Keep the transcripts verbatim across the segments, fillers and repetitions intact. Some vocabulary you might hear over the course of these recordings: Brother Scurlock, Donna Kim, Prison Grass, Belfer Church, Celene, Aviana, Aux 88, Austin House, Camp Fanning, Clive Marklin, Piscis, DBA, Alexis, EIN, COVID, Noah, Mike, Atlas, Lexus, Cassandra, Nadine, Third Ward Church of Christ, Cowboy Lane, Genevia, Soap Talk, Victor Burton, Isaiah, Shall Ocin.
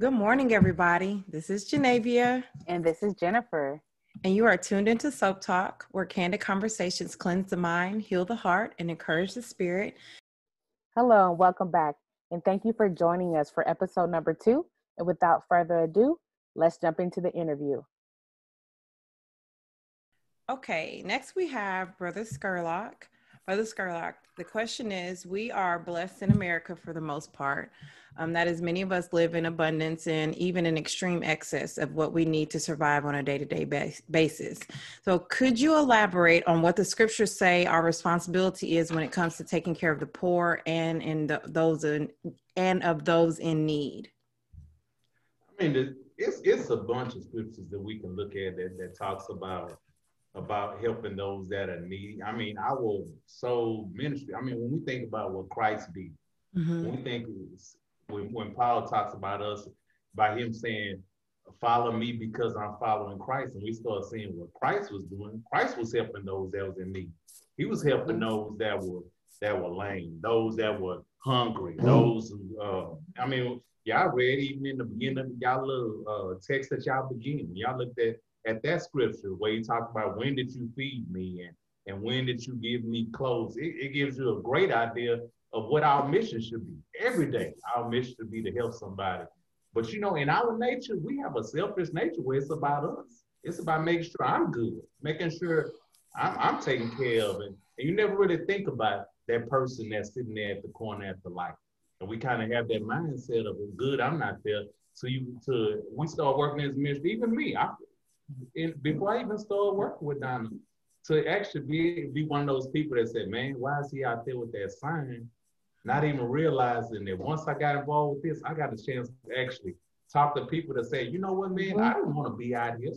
Good morning, everybody. This is Genevia. And this is Jennifer. And you are tuned into Soap Talk, where candid conversations cleanse the mind, heal the heart, and encourage the spirit. Hello, and welcome back. And thank you for joining us for episode number two. And without further ado, let's jump into the interview. Okay, next we have Brother Scurlock. Brother Scurlock, the question is, we are blessed in America for the most part. Um, that is, many of us live in abundance and even in extreme excess of what we need to survive on a day-to-day bas- basis. So could you elaborate on what the scriptures say our responsibility is when it comes to taking care of the poor and, and, the, those in, and of those in need? I mean, it's, it's a bunch of scriptures that we can look at that, that talks about about helping those that are needy. I mean, I will sow ministry. I mean, when we think about what Christ did, mm-hmm. when we think when, when Paul talks about us, by him saying, follow me because I'm following Christ, and we start seeing what Christ was doing. Christ was helping those that was in need. He was helping mm-hmm. those that were that were lame, those that were hungry, mm-hmm. those, uh, I mean, y'all read even in the beginning, y'all little uh, text that y'all begin, y'all looked at At that scripture where you talk about when did you feed me and, and when did you give me clothes, it, it gives you a great idea of what our mission should be. Every day, our mission should be to help somebody. But you know, in our nature, we have a selfish nature where it's about us. It's about making sure I'm good, making sure I'm, I'm taken care of. And, and you never really think about that person that's sitting there at the corner at the light. And we kind of have that mindset of, well, good, I'm not there. So you, to, we start working as ministry, even me, I And before I even started working with Donna, to actually be, be one of those people that said, man, why is he out there with that sign? Not even realizing that once I got involved with this, I got a chance to actually talk to people that say, you know what, man, I don't want to be out here.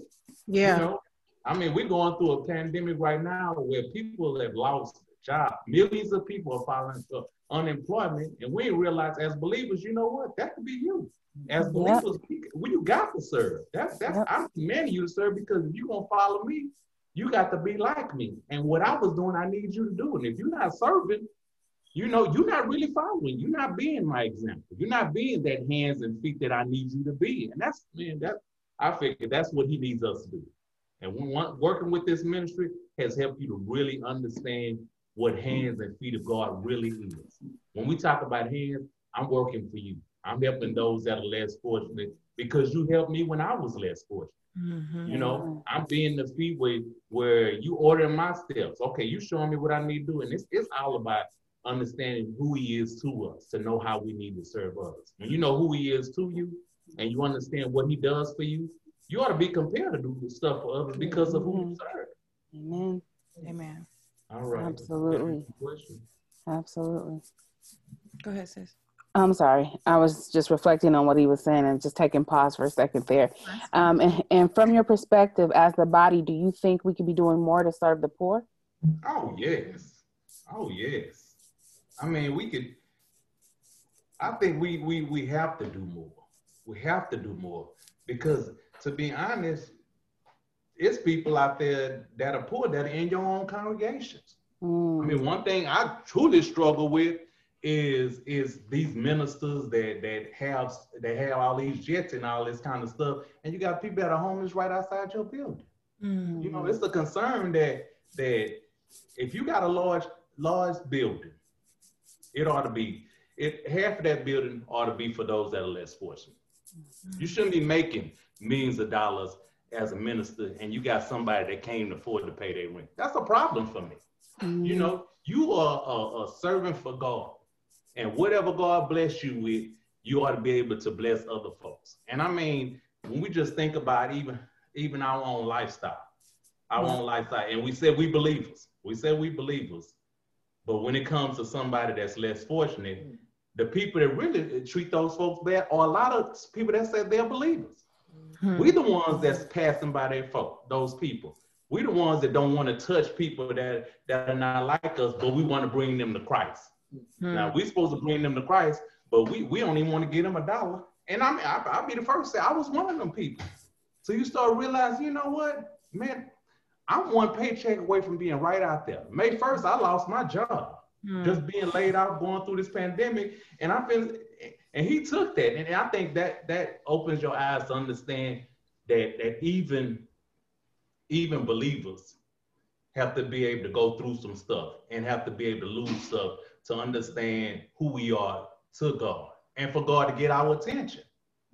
Yeah. You know? I mean, we're going through a pandemic right now where people have lost jobs. Millions of people are filing for unemployment. And we realize as believers, you know what, that could be you. As believers, yep. we, you got to serve. That's that's yep. I'm commanding you to serve, because if you're gonna follow me, you got to be like me. And what I was doing, I need you to do. And if you're not serving, you know, you're not really following. You're not being my example. You're not being that hands and feet that I need you to be. And that's man, that I figure that's what he needs us to do. And one, working with this ministry has helped you to really understand what hands and feet of God really is. When we talk about hands, I'm working for you. I'm helping those that are less fortunate because you helped me when I was less fortunate. Mm-hmm. You know, I'm being the feet where, where you ordering my steps. Okay, you showing me what I need to do. And it's, it's all about understanding who he is to us, to know how we need to serve others. When you know who he is to you and you understand what he does for you, you ought to be compelled to do stuff for others because mm-hmm. of who you serve. Amen. Amen. All right. Absolutely. Absolutely. Go ahead, sis. I'm sorry. I was just reflecting on what he was saying and just taking pause for a second there. Um, and, and from your perspective as the body, do you think we could be doing more to serve the poor? Oh, yes. Oh, yes. I mean, we could, I think we, we, we have to do more. We have to do more because, to be honest, it's people out there that are poor that are in your own congregations. Mm. I mean, one thing I truly struggle with is is these ministers that that have that have all these jets and all this kind of stuff, and you got people that are homeless right outside your building. Mm. You know, it's a concern that that if you got a large large building, it ought to be it half of that building ought to be for those that are less fortunate. Mm-hmm. You shouldn't be making millions of dollars as a minister, and you got somebody that can't afford to pay their rent. That's a problem for me. Mm. You know, you are a, a servant for God. And whatever God bless you with, you ought to be able to bless other folks. And I mean, when we just think about even, even our own lifestyle, our mm-hmm. own lifestyle, and we say we believers, we say we believers, but when it comes to somebody that's less fortunate, mm-hmm. the people that really treat those folks bad are a lot of people that say they're believers. Mm-hmm. We're the ones that's passing by their folk, those people. We're the ones that don't want to touch people that, that are not like us, but we want to bring them to Christ. Hmm. Now, we're supposed to bring them to Christ, but we, we don't even want to give them a dollar. And I mean, I, I'll be the first to say, I was one of them people. So you start realizing, you know what, man, I'm one paycheck away from being right out there. May first, I lost my job. Hmm. Just being laid out, going through this pandemic. And I feel, And he took that. And I think that that opens your eyes to understand that, that even, even believers have to be able to go through some stuff and have to be able to lose stuff to understand who we are to God and for God to get our attention.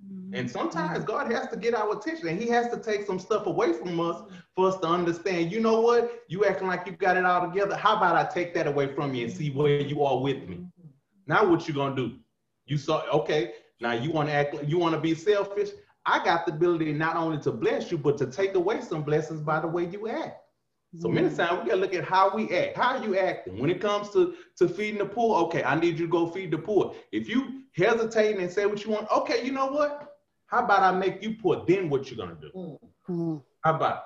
Mm-hmm. And sometimes God has to get our attention and he has to take some stuff away from us for us to understand, you know what, you acting like you got it all together. How about I take that away from you and see where you are with me? Mm-hmm. Now what you gonna do? You saw, okay, now you wanna act, you wanna be selfish? I got the ability not only to bless you, but to take away some blessings by the way you act. So many times we gotta look at how we act. How are you acting? When it comes to, to feeding the poor, okay, I need you to go feed the poor. If you hesitate and say what you want, okay, you know what? How about I make you poor? Then what you gonna do? Mm-hmm. How about?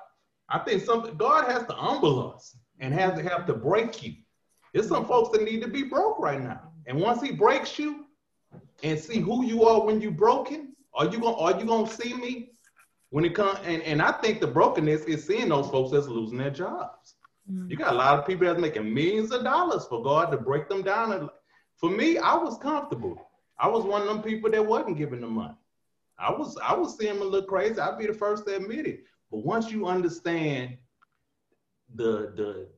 I think some God has to humble us and has to have to break you. There's some folks that need to be broke right now. And once he breaks you and see who you are when you broken, are you gonna are you gonna see me? When it comes, and, and I think the brokenness is seeing those folks that's losing their jobs. Mm-hmm. You got a lot of people that's making millions of dollars for God to break them down. And for me, I was comfortable. I was one of them people that wasn't giving the money. I was, I was seeing them look crazy. I'd be the first to admit it. But once you understand the, the,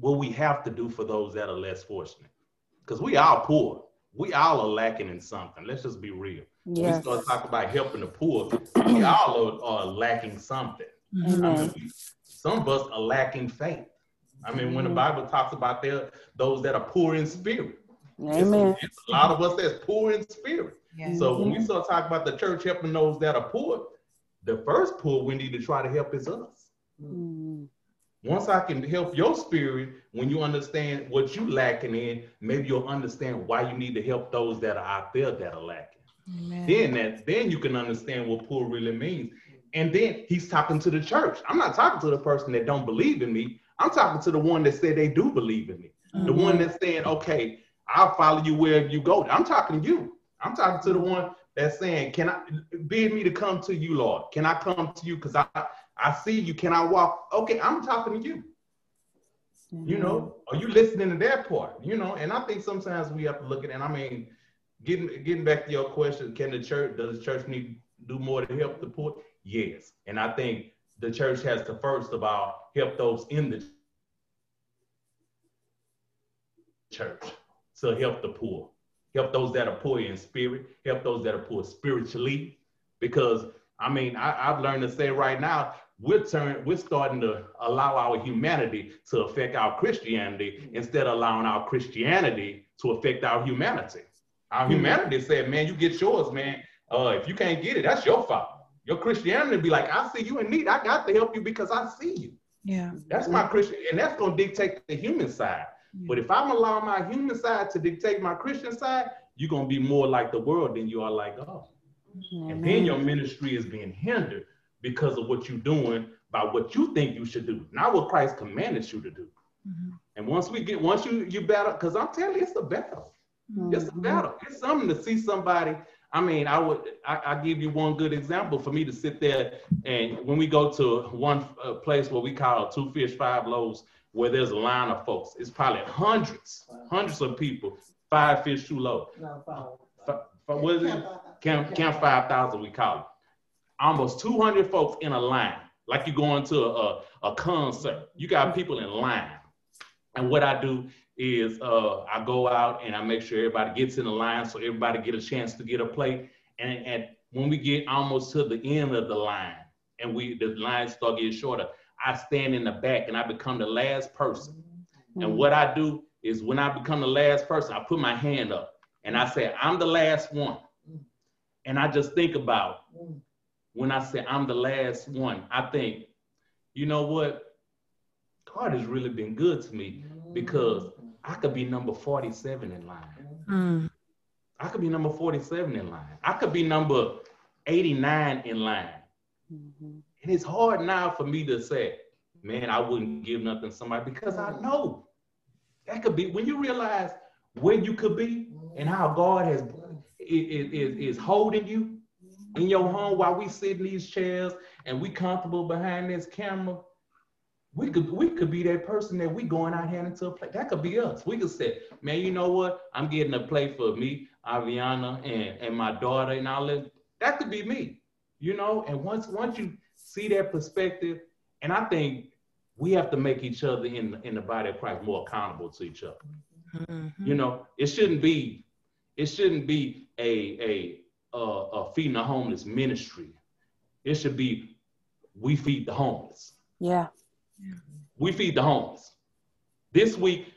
what we have to do for those that are less fortunate, because we all poor. We all are lacking in something. Let's just be real. Yes. We start talking about helping the poor. We all are, are lacking something. Mm-hmm. I mean, some of us are lacking faith. I mean, mm-hmm. when the Bible talks about there, those that are poor in spirit, Amen. It's, it's a lot of us that's poor in spirit. Yes. So when we start talking about the church helping those that are poor, the first poor we need to try to help is us. Mm-hmm. Once I can help your spirit, when you understand what you lacking in, maybe you'll understand why you need to help those that are out there that are lacking. Amen. Then that, then you can understand what poor really means. And then he's talking to the church. I'm not talking to the person that don't believe in me. I'm talking to the one that said they do believe in me. Mm-hmm. The one that's saying, okay, I'll follow you wherever you go. I'm talking to you. I'm talking to the one that's saying, can I bid me to come to you, Lord? Can I come to you? Because I, I see you. Can I walk? Okay, I'm talking to you. Mm-hmm. You know, are you listening to that part? You know, and I think sometimes we have to look at it. And I mean, getting getting back to your question, can the church, does the church need to do more to help the poor? Yes. And I think the church has to first of all help those in the church to help the poor. Help those that are poor in spirit, help those that are poor spiritually. Because I mean, I, I've learned to say right now, we're turn, we're starting to allow our humanity to affect our Christianity instead of allowing our Christianity to affect our humanity. Our humanity said, man, you get yours, man. Uh, if you can't get it, that's your fault. Your Christianity be like, I see you in need. I got to help you because I see you. Yeah. That's my Christian, and that's going to dictate the human side. Yeah. But if I'm allowing my human side to dictate my Christian side, you're going to be more like the world than you are like God. Mm-hmm. And then your ministry is being hindered because of what you're doing by what you think you should do, not what Christ commanded you to do. Mm-hmm. And once we get, once you, you battle, because I'm telling you, it's a battle. Mm-hmm. It's a battle. It's something to see somebody. I mean, I would, I, I give you one good example for me to sit there. And when we go to one uh, place where we call Two Fish Five Loaves, where there's a line of folks, it's probably hundreds, hundreds of people, five fish, two loaves. No, five. five, five what is it? Camp, Camp five thousand, we call it. Almost two hundred folks in a line, like you're going to a, a concert. You got people in line. And what I do is uh, I go out and I make sure everybody gets in the line so everybody get a chance to get a plate. And, and when we get almost to the end of the line and we the lines start getting shorter, I stand in the back and I become the last person. Mm-hmm. And what I do is when I become the last person, I put my hand up and I say, I'm the last one. And I just think about when I say I'm the last one, I think, you know what? God has really been good to me because I could be number forty-seven in line. Mm. I could be number forty-seven in line. I could be number eighty-nine in line. Mm-hmm. And it's hard now for me to say, man, I wouldn't give nothing to somebody because I know that could be, when you realize where you could be and how God has is, is, is holding you in your home while we sit in these chairs and we comfortable behind this camera. we could we could be that person that we going out here into a play. That could be us. We could say, man, you know what? I'm getting a play for me, Aviana, and, and my daughter and all that. That could be me, you know? And once once you see that perspective, and I think we have to make each other in, in the body of Christ more accountable to each other. Mm-hmm. You know, it shouldn't be, it shouldn't be a, a, a, a feeding the homeless ministry. It should be, we feed the homeless. Yeah. We feed the homeless. This week,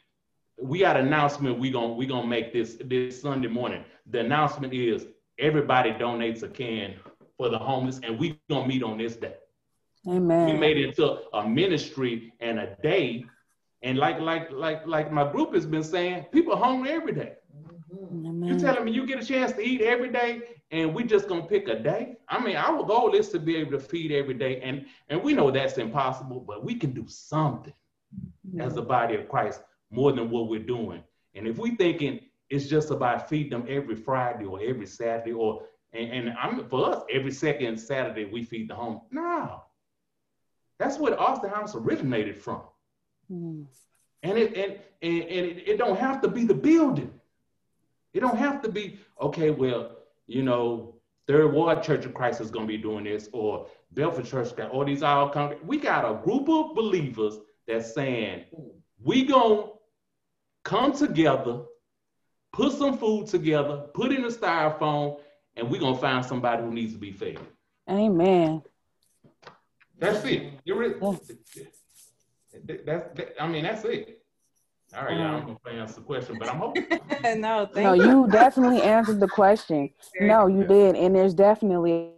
we got an announcement we're gonna, we gonna make this, this Sunday morning. The announcement is everybody donates a can for the homeless, and we're gonna meet on this day. Amen. We made it to a ministry and a day. And like like like like my group has been saying, people are hungry every day. Mm-hmm. You're telling me you get a chance to eat every day, and we just gonna pick a day? I mean, our goal is to be able to feed every day, and, and we know that's impossible, but we can do something mm-hmm. as a body of Christ more than what we're doing. And if we thinking it's just about feeding them every Friday or every Saturday, or and, and I'm for us, every second Saturday we feed the home. No. That's what Austin House originated from. Mm. And it and, and, and it, it don't have to be the building. It don't have to be, okay, well, you know, Third Ward Church of Christ is going to be doing this, or Belfer Church, got all these all come. We got a group of believers that's saying, we going to come together, put some food together, put in a styrofoam, and we're going to find somebody who needs to be fed. Amen. That's it. You're really, that, that, that, I mean, that's it. All right, y'all, I'm going to answer the question, but I'm hoping. no, no, you, you definitely answered the question. No, you yeah. did. And there's definitely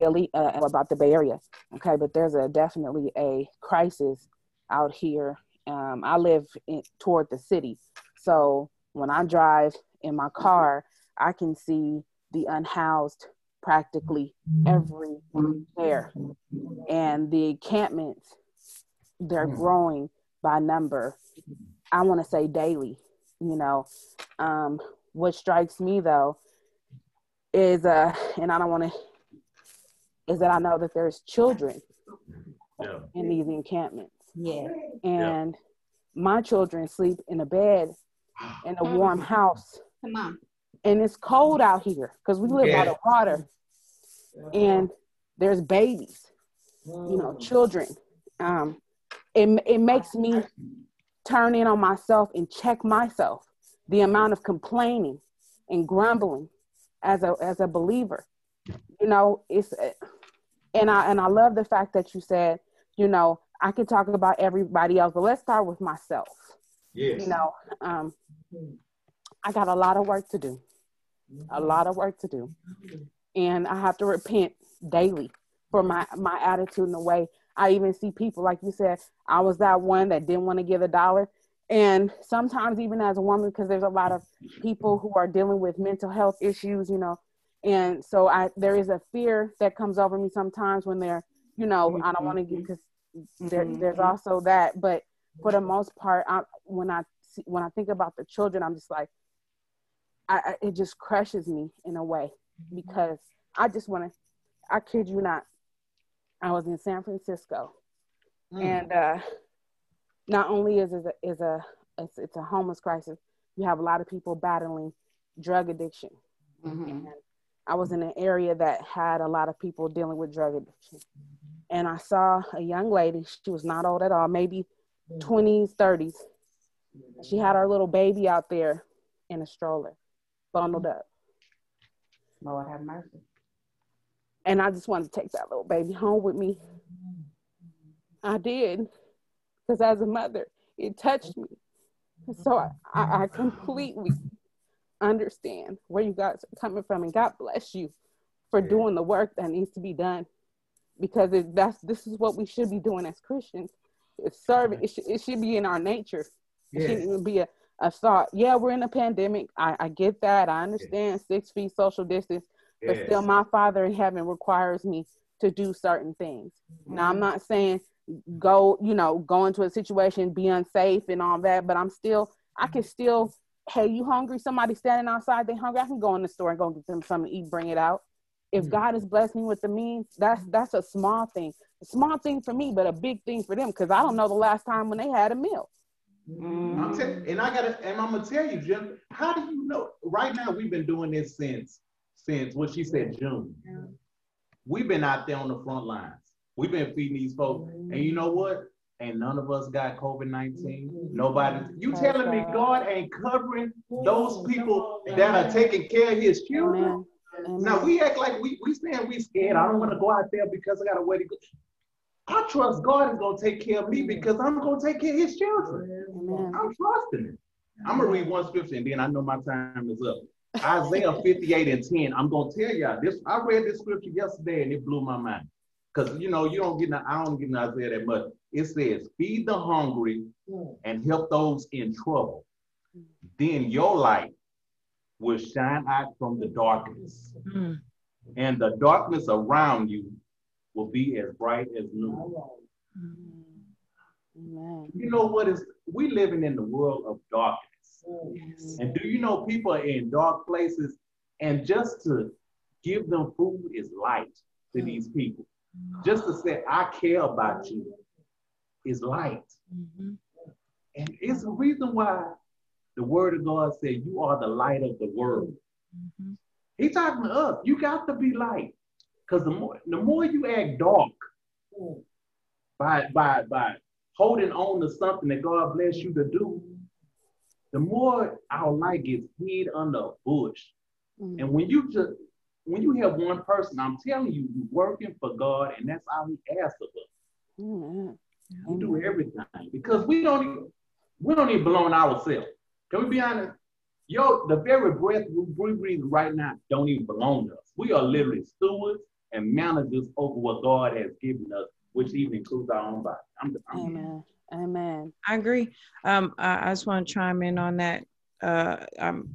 elite, uh, about the Bay Area. Okay, but there's a definitely a crisis out here. Um, I live in, toward the city. So when I drive in my car, I can see the unhoused practically everywhere, and the encampments, they're growing by number, I want to say daily, you know. Um what strikes me though is uh and I don't want to is that I know that there's children yeah. in these encampments, yeah and yeah. my children sleep in a bed in a warm house. Come on. And it's cold out here because we live yeah. by the water, and there's babies, you know, children. Um, it, it makes me turn in on myself and check myself, the amount of complaining and grumbling as a, as a believer, you know, it's, and I, and I love the fact that you said, you know, I could talk about everybody else, but let's start with myself. Yes. You know, um, I got a lot of work to do, a lot of work to do. And I have to repent daily for my, my attitude and the way I even see people. Like you said, I was that one that didn't want to give a dollar. And sometimes even as a woman, because there's a lot of people who are dealing with mental health issues, you know. And so I, there is a fear that comes over me sometimes when they're, you know, mm-hmm. I don't want to give, because there, mm-hmm. there's also that. But for the most part, I, when I when I think about the children, I'm just like, I, I, it just crushes me in a way, because I just want to, I kid you not, I was in San Francisco, mm. and uh, not only is it a, is a it's, it's a homeless crisis, you have a lot of people battling drug addiction. Mm-hmm. And I was in an area that had a lot of people dealing with drug addiction, and I saw a young lady. She was not old at all, maybe twenties, thirties. She had her little baby out there in a stroller, bundled up. Lord have mercy. And I just wanted to take that little baby home with me. I did, because as a mother, it touched me. So I, I, I completely understand where you guys are coming from, and God bless you for doing the work that needs to be done, because it, that's this is what we should be doing as Christians. It's serving. It, sh- it should be in our nature. It shouldn't even be a I thought, yeah, we're in a pandemic. I, I get that. I understand yes. six feet social distance, but yes. still my Father in heaven requires me to do certain things. Mm-hmm. Now, I'm not saying go, you know, go into a situation, be unsafe and all that, but I'm still, I can still, hey, you hungry? Somebody standing outside, they hungry. I can go in the store and go get them something to eat, bring it out. If God has blessed me with the means, that's that's a small thing. A small thing for me, but a big thing for them, because I don't know the last time when they had a meal. Mm-hmm. I'm tell- and I gotta, and I'm gonna tell you, Jim, how do you know? Right now, we've been doing this since since what she said, June. Yeah. We've been out there on the front lines. We've been feeding these folks, mm-hmm. and you know what? And none of us got COVID nineteen. Mm-hmm. Nobody. You oh, telling God. me God ain't covering those people oh, that are taking care of His children? Amen. Amen. Now we act like we we saying we scared. I don't want to go out there because I got a way to go. I trust God is gonna take care of me because I'm gonna take care of His children. Amen. I'm trusting Him. I'm gonna read one scripture and then I know my time is up. Isaiah fifty-eight and ten. I'm gonna tell y'all this. I read this scripture yesterday and it blew my mind. Because you know, you don't get, I don't get in Isaiah that much. It says, feed the hungry and help those in trouble. Then your light will shine out from the darkness. Mm. And the darkness around you will be as bright as noon. Mm. You know what is, we living in the world of darkness. Yes. And do you know people are in dark places, and just to give them food is light to these people. Just to say, I care about you is light. Mm-hmm. And it's a reason why the word of God said, you are the light of the world. Mm-hmm. He's talking to us. You got to be light. Because the more the more you act dark by, by, by holding on to something that God bless you to do, the more our light gets hid under a bush. Mm-hmm. And when you just, when you have one person, I'm telling you, you're working for God, and that's all He asks of us. Mm-hmm. We do everything because we don't even, we don't even belong to ourselves. Can we be honest? Yo, the very breath we breathe right now don't even belong to us. We are literally stewards and managers over what God has given us, which even includes our own body. I'm the, I'm Amen. The. Amen. I agree. Um, I, I just want to chime in on that. Uh, I'm,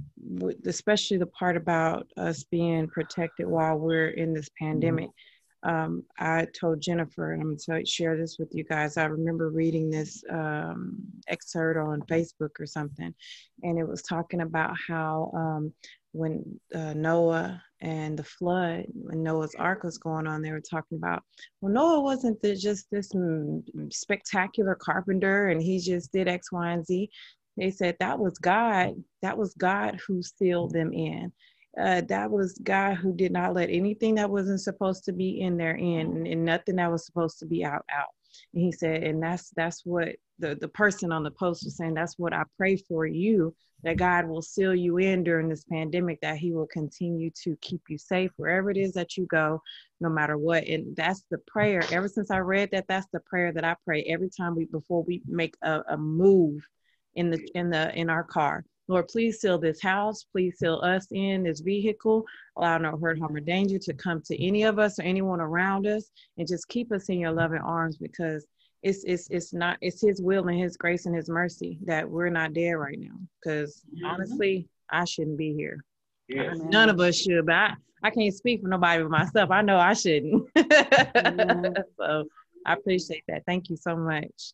especially the part about us being protected while we're in this pandemic. Um, I told Jennifer, and I'm going to share this with you guys. I remember reading this um, excerpt on Facebook or something, and it was talking about how um, when uh, Noah and the flood, when Noah's Ark was going on, they were talking about, well, Noah wasn't the, just this mm, spectacular carpenter, and he just did X, Y, and Z. They said that was God. That was God who sealed them in. Uh, that was God who did not let anything that wasn't supposed to be in there in, and, and nothing that was supposed to be out out. And he said, and that's that's what the the person on the post was saying. That's what I pray for you, that God will seal you in during this pandemic, that He will continue to keep you safe wherever it is that you go, no matter what. And that's the prayer. Ever since I read that, that's the prayer that I pray every time we before we make a, a move. in the in the in our car. Lord, please seal this house, please seal us in this vehicle, allow no hurt, harm, or danger to come to any of us or anyone around us, and just keep us in your loving arms, because it's it's it's not it's His will and His grace and His mercy that we're not there right now, because mm-hmm. honestly I shouldn't be here. Yes. None of us should, but I, I can't speak for nobody but myself. I know I shouldn't. Mm-hmm. So I appreciate that. Thank you so much.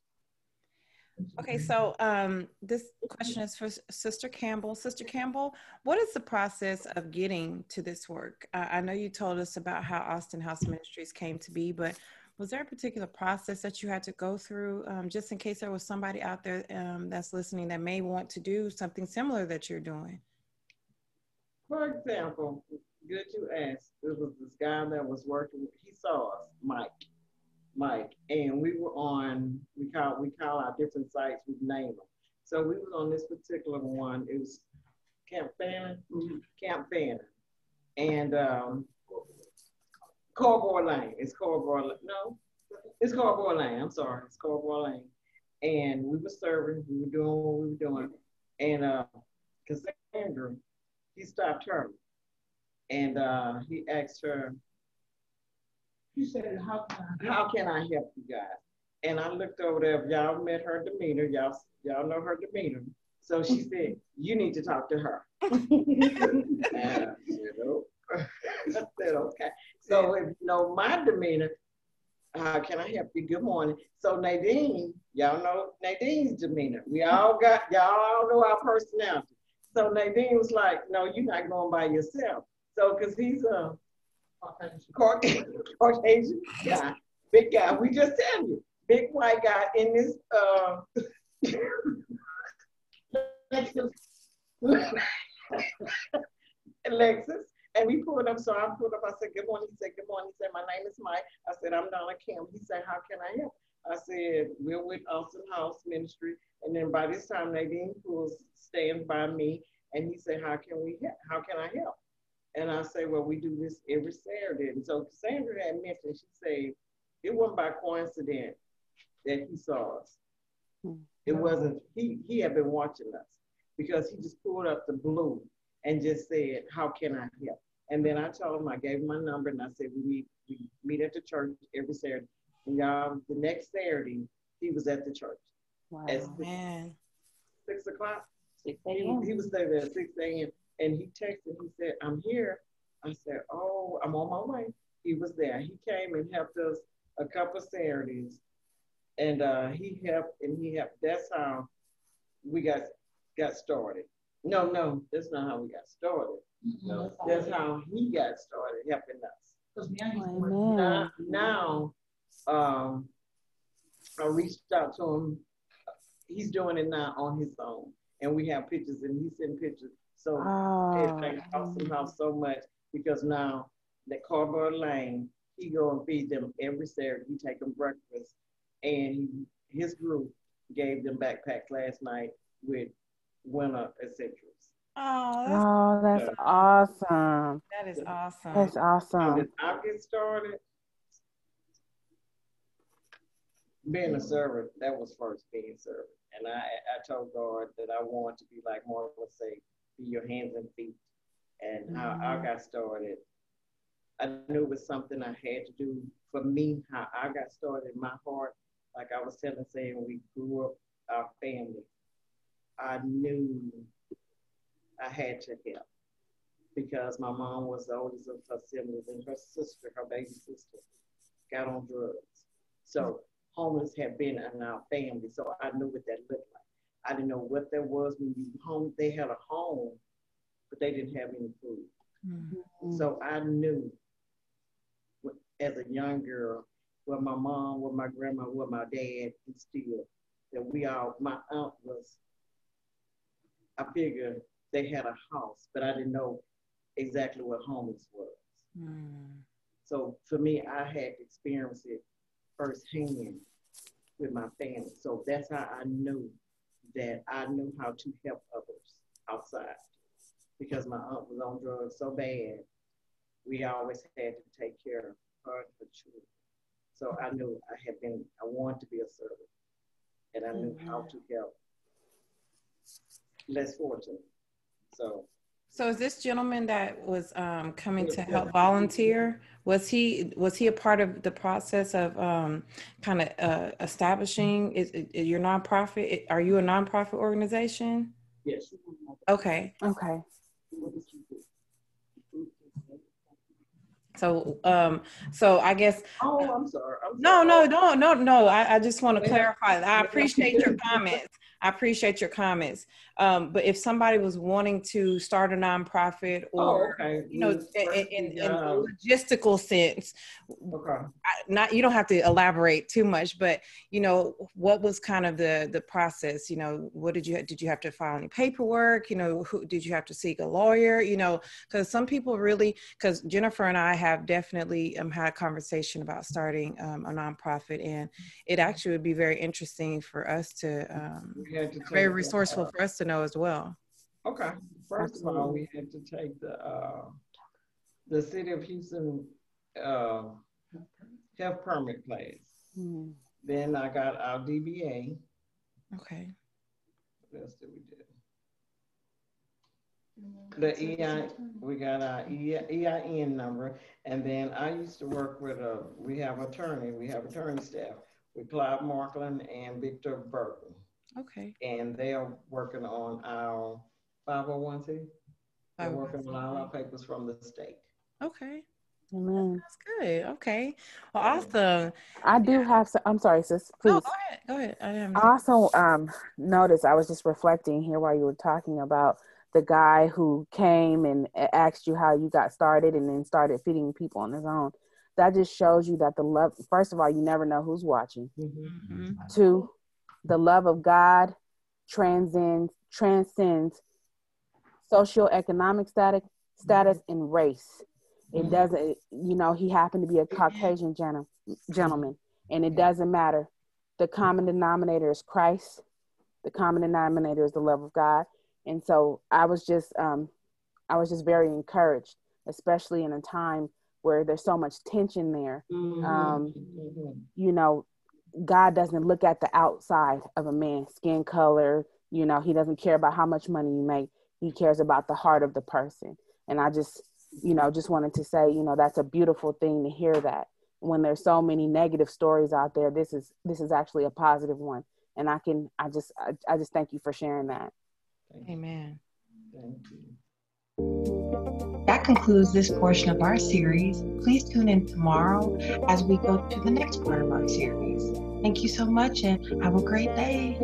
Okay, so um, this question is for Sister Campbell. Sister Campbell, what is the process of getting to this work? Uh, I know you told us about how Austin House Ministries came to be, but was there a particular process that you had to go through, um, just in case there was somebody out there um, that's listening that may want to do something similar that you're doing? For example, good you asked, there was this guy that was working, he saw us, Mike. Mike, and we were on, we call we call our different sites, we name them. So we was on this particular one, it was Camp Fanning, mm-hmm. Camp Fanning, and um, Cowboy Lane, it's Cowboy Lane, no, it's Cowboy Lane, I'm sorry, it's Cowboy Lane. And we were serving, we were doing what we were doing, and uh, Cassandra, he stopped her, and uh, he asked her, She said, how can, I, how can I help you guys? And I looked over there, y'all met her demeanor, y'all y'all know her demeanor. So she said, you need to talk to her. And I said, oh. I said, okay. So if you know my demeanor, how can I help you? Good morning. So Nadine, y'all know Nadine's demeanor. We all got, y'all all know our personality. So Nadine was like, no, you're not going by yourself. So, cause he's a, Caucasian. Caucasian guy. Big guy. We just tell you. Big white guy in this uh Lexus. Alexis. And we pulled up, so I pulled up, I said, good morning. He said, good morning. He said, my name is Mike. I said, I'm Donna Kim. He said, how can I help? I said, we're with Austin House Ministry. And then by this time, Nadine was standing by me. And he said, how can we help? How can I help? And I said, well, we do this every Saturday. And so Cassandra had mentioned, she said, it wasn't by coincidence that he saw us. It wasn't, he, he had been watching us because he just pulled up the blue and just said, how can I help? And then I told him, I gave him my number and I said, we meet, we meet at the church every Saturday. And y'all, the next Saturday, he was at the church. Wow, at six, man. Six o'clock. Six he, he was there at six a m And he texted, he said, I'm here. I said, oh, I'm on my way. He was there. He came and helped us a couple Saturdays. And uh, he helped and he helped. That's how we got, got started. No, no, that's not how we got started. Mm-hmm. No, that's how he got started helping us. Because now, now um, I reached out to him. He's doing it now on his own, and we have pictures, and he's sending pictures. So oh. It Austin House so much because now that Cowboy Lane, he go and feed them every Saturday. He take them breakfast, and his group gave them backpacks last night with winter, et cetera. Oh, that's, oh, that's awesome. That is awesome. That's awesome. Did I get started? Being a servant, that was first being servant. And I, I told God that I want to be like Martha would say, be your hands and feet. And mm-hmm. how I got started, I knew it was something I had to do for me, how I got started in my heart. Like I was telling, saying we grew up our family. I knew I had to help because my mom was the oldest of her siblings and her sister, her baby sister, got on drugs. So homeless had been in our family, so I knew what that looked like. I didn't know what that was when you home. They had a home, but they didn't have any food. Mm-hmm. So I knew as a young girl, with my mom, with my grandma, with my dad, and still, that we all, my aunt was, I figured, they had a house, but I didn't know exactly what homeless was. Mm. So for me, I had experienced it firsthand with my family. So that's how I knew that I knew how to help others outside because my aunt was on drugs so bad. We always had to take care of her and her children. So I knew I had been, I wanted to be a servant and I knew mm-hmm. how to help less fortunate. So, so is this gentleman that was um, coming to help volunteer? Was he was he a part of the process of um, kind of uh, establishing is, is your nonprofit? Are you a nonprofit organization? Yes. Okay. Okay. So, um, so I guess. Oh, I'm sorry. I'm sorry. No, no, don't, no, no. I, I just want to clarify. I appreciate your comments. I appreciate your comments. Um, but if somebody was wanting to start a nonprofit or, oh, okay. you know, in, in, in a logistical sense, okay. I, not, you don't have to elaborate too much, but you know, what was kind of the, the process, you know, what did you, did you have to file any paperwork? You know, who did you have to seek a lawyer? You know, cause some people really, cause Jennifer and I have definitely um, had a conversation about starting um, a nonprofit and it actually would be very interesting for us to, um, To very resourceful the, uh, for us to know as well. Okay. First Absolutely. Of all, we had to take the uh, the City of Houston uh, health permit class. Mm. Then I got our D B A. Okay. What else did we do? The E I, we got our E I N number. And then I used to work with a, we have attorney, we have attorney staff with Clive Marklin and Victor Burton. Okay. And they are working on our five oh one c. They're working on all our papers from the state. Okay. Amen. That's good. Okay. Well, awesome. I do have some, I'm sorry, sis, please. No, go ahead. Go ahead. I, am I also um, noticed, I was just reflecting here while you were talking about the guy who came and asked you how you got started and then started feeding people on his own. That just shows you that the love, first of all, you never know who's watching. Mm-hmm. Two, the love of God transcends, transcends socioeconomic status, status mm-hmm. and race. It mm-hmm. doesn't, you know, he happened to be a Caucasian gen- gentleman, and it doesn't matter. The common denominator is Christ. The common denominator is the love of God. And so I was just, um, I was just very encouraged, especially in a time where there's so much tension there. Mm-hmm. Um, mm-hmm. You know, God doesn't look at the outside of a man's skin color. You know, he doesn't care about how much money you make. He cares about the heart of the person. And I just, you know, just wanted to say, you know, that's a beautiful thing to hear that when there's so many negative stories out there, this is, this is actually a positive one. And I can, I just, I, I just thank you for sharing that. Amen. Thank you. That concludes this portion of our series. Please tune in tomorrow as we go to the next part of our series. Thank you so much and have a great day.